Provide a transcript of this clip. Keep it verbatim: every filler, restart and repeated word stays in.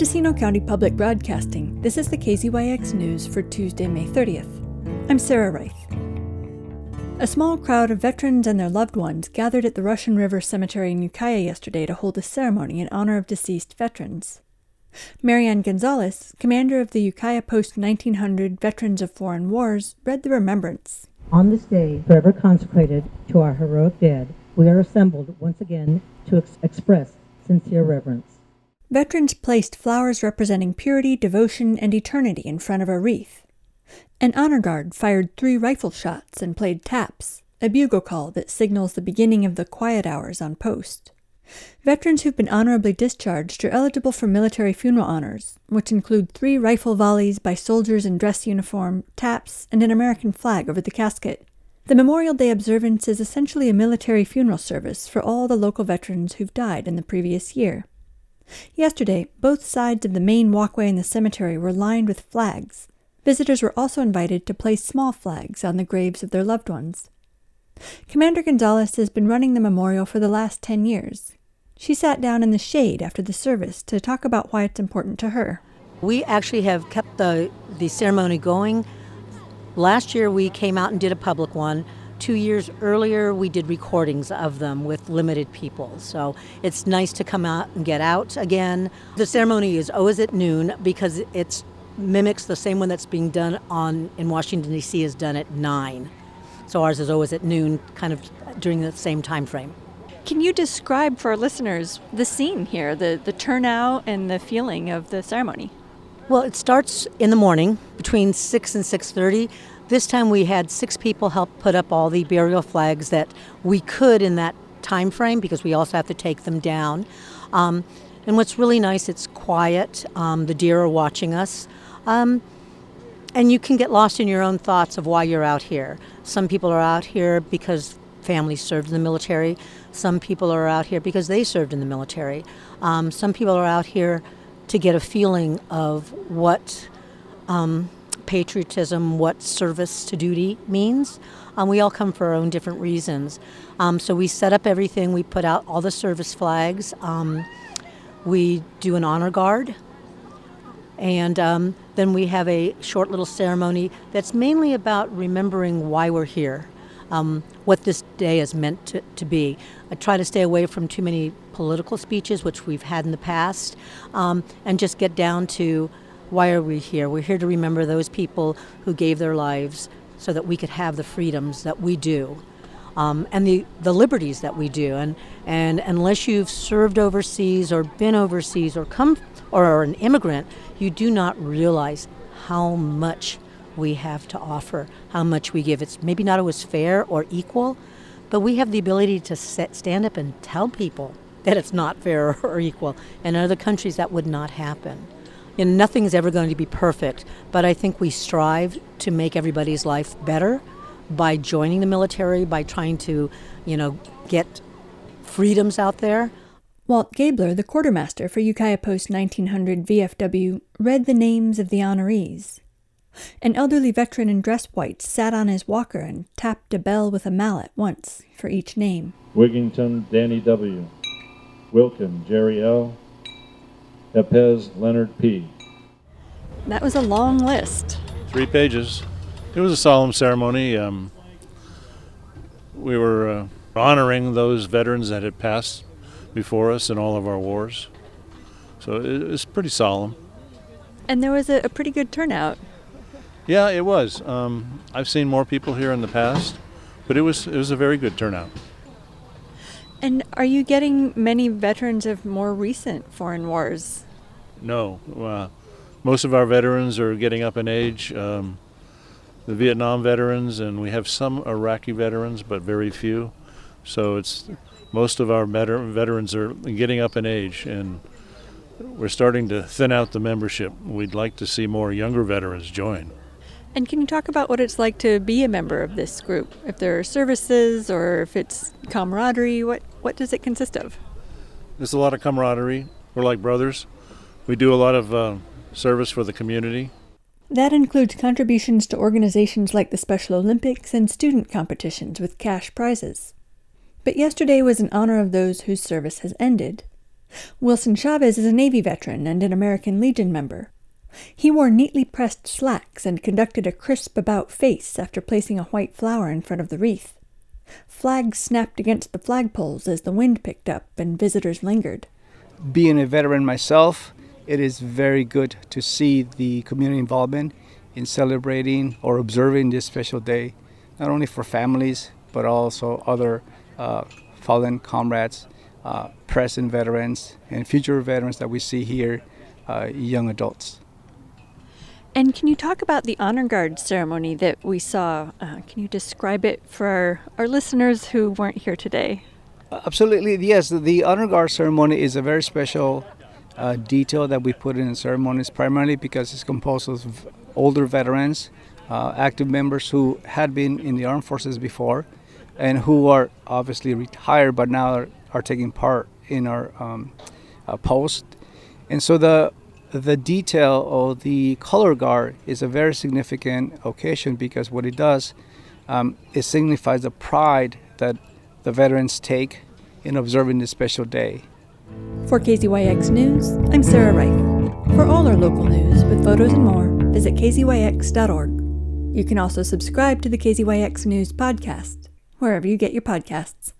Mendocino County Public Broadcasting, this is the K Z Y X News for Tuesday, May thirtieth. I'm Sarah Reich. A small crowd of veterans and their loved ones gathered at the Russian River Cemetery in Ukiah yesterday to hold a ceremony in honor of deceased veterans. Marianne Gonzalez, commander of the Ukiah post nineteen hundred Veterans of Foreign Wars, read the remembrance. On this day, forever consecrated to our heroic dead, we are assembled once again to ex- express sincere reverence. Veterans placed flowers representing purity, devotion, and eternity in front of a wreath. An honor guard fired three rifle shots and played taps, a bugle call that signals the beginning of the quiet hours on post. Veterans who've been honorably discharged are eligible for military funeral honors, which include three rifle volleys by soldiers in dress uniform, taps, and an American flag over the casket. The Memorial Day observance is essentially a military funeral service for all the local veterans who've died in the previous year. Yesterday, both sides of the main walkway in the cemetery were lined with flags. Visitors were also invited to place small flags on the graves of their loved ones. Commander Gonzalez has been running the memorial for the last ten years. She sat down in the shade after the service to talk about why it's important to her. We actually have kept the, the ceremony going. Last year we came out and did a public one. Two years earlier we did recordings of them with limited people. So it's nice to come out and get out again. The ceremony is always at noon because it mimics the same one that's being done on in Washington, D C is done at nine. So ours is always at noon, kind of during the same time frame. Can you describe for our listeners the scene here, the, the turnout and the feeling of the ceremony? Well, it starts in the morning between six and six thirty. This time we had six people help put up all the burial flags that we could in that time frame because we also have to take them down. Um, and what's really nice, it's quiet. Um, the deer are watching us. Um, and you can get lost in your own thoughts of why you're out here. Some people are out here because families served in the military. Some people are out here because they served in the military. Um, some people are out here to get a feeling of what um, patriotism, what service to duty means. Um, we all come for our own different reasons. Um, so we set up everything. We put out all the service flags. Um, we do an honor guard. And um, then we have a short little ceremony that's mainly about remembering why we're here. Um, what this day is meant to, to be. I try to stay away from too many political speeches, which we've had in the past, um, and just get down to why are we here? We're here to remember those people who gave their lives so that we could have the freedoms that we do um, and the, the liberties that we do. And, and unless you've served overseas or been overseas or come or are an immigrant, you do not realize how much we have to offer, how much we give. It's maybe not always fair or equal, but we have the ability to set, stand up and tell people that it's not fair or equal. In other countries, that would not happen. And nothing's ever going to be perfect, but I think we strive to make everybody's life better by joining the military, by trying to, you know, get freedoms out there. Walt Gabler, the quartermaster for Ukiah post nineteen hundred V F W, read the names of the honorees. An elderly veteran in dress whites sat on his walker and tapped a bell with a mallet once for each name. Wigington, Danny W. Wilkin, Jerry L. Hepez, Leonard P. That was a long list. Three pages. It was a solemn ceremony. Um, we were uh, honoring those veterans that had passed before us in all of our wars. So it was pretty solemn. And there was a, a pretty good turnout. Yeah, it was. Um, I've seen more people here in the past, but it was it was a very good turnout. And are you getting many veterans of more recent foreign wars? No. Uh, most of our veterans are getting up in age. Um, the Vietnam veterans, and we have some Iraqi veterans, but very few. So it's most of our veter- veterans are getting up in age, and we're starting to thin out the membership. We'd like to see more younger veterans join. And can you talk about what it's like to be a member of this group? If there are services or if it's camaraderie, what, what does it consist of? There's a lot of camaraderie. We're like brothers. We do a lot of uh, service for the community. That includes contributions to organizations like the Special Olympics and student competitions with cash prizes. But yesterday was in honor of those whose service has ended. Wilson Chavez is a Navy veteran and an American Legion member. He wore neatly pressed slacks and conducted a crisp about face after placing a white flower in front of the wreath. Flags snapped against the flagpoles as the wind picked up and visitors lingered. Being a veteran myself, it is very good to see the community involvement in celebrating or observing this special day, not only for families, but also other uh, fallen comrades, uh, present veterans, and future veterans that we see here, uh, young adults. And can you talk about the honor guard ceremony that we saw? Uh, can you describe it for our, our listeners who weren't here today? Absolutely, yes. The honor guard ceremony is a very special uh, detail that we put in the ceremonies, primarily because it's composed of older veterans, uh, active members who had been in the armed forces before, and who are obviously retired but now are, are taking part in our um, uh, post. And so the The detail of the color guard is a very significant occasion because what it does, um, it signifies the pride that the veterans take in observing this special day. For K Z Y X News, I'm Sarah Reich. For all our local news with photos and more, visit k z y x dot org. You can also subscribe to the K Z Y X News podcast, wherever you get your podcasts.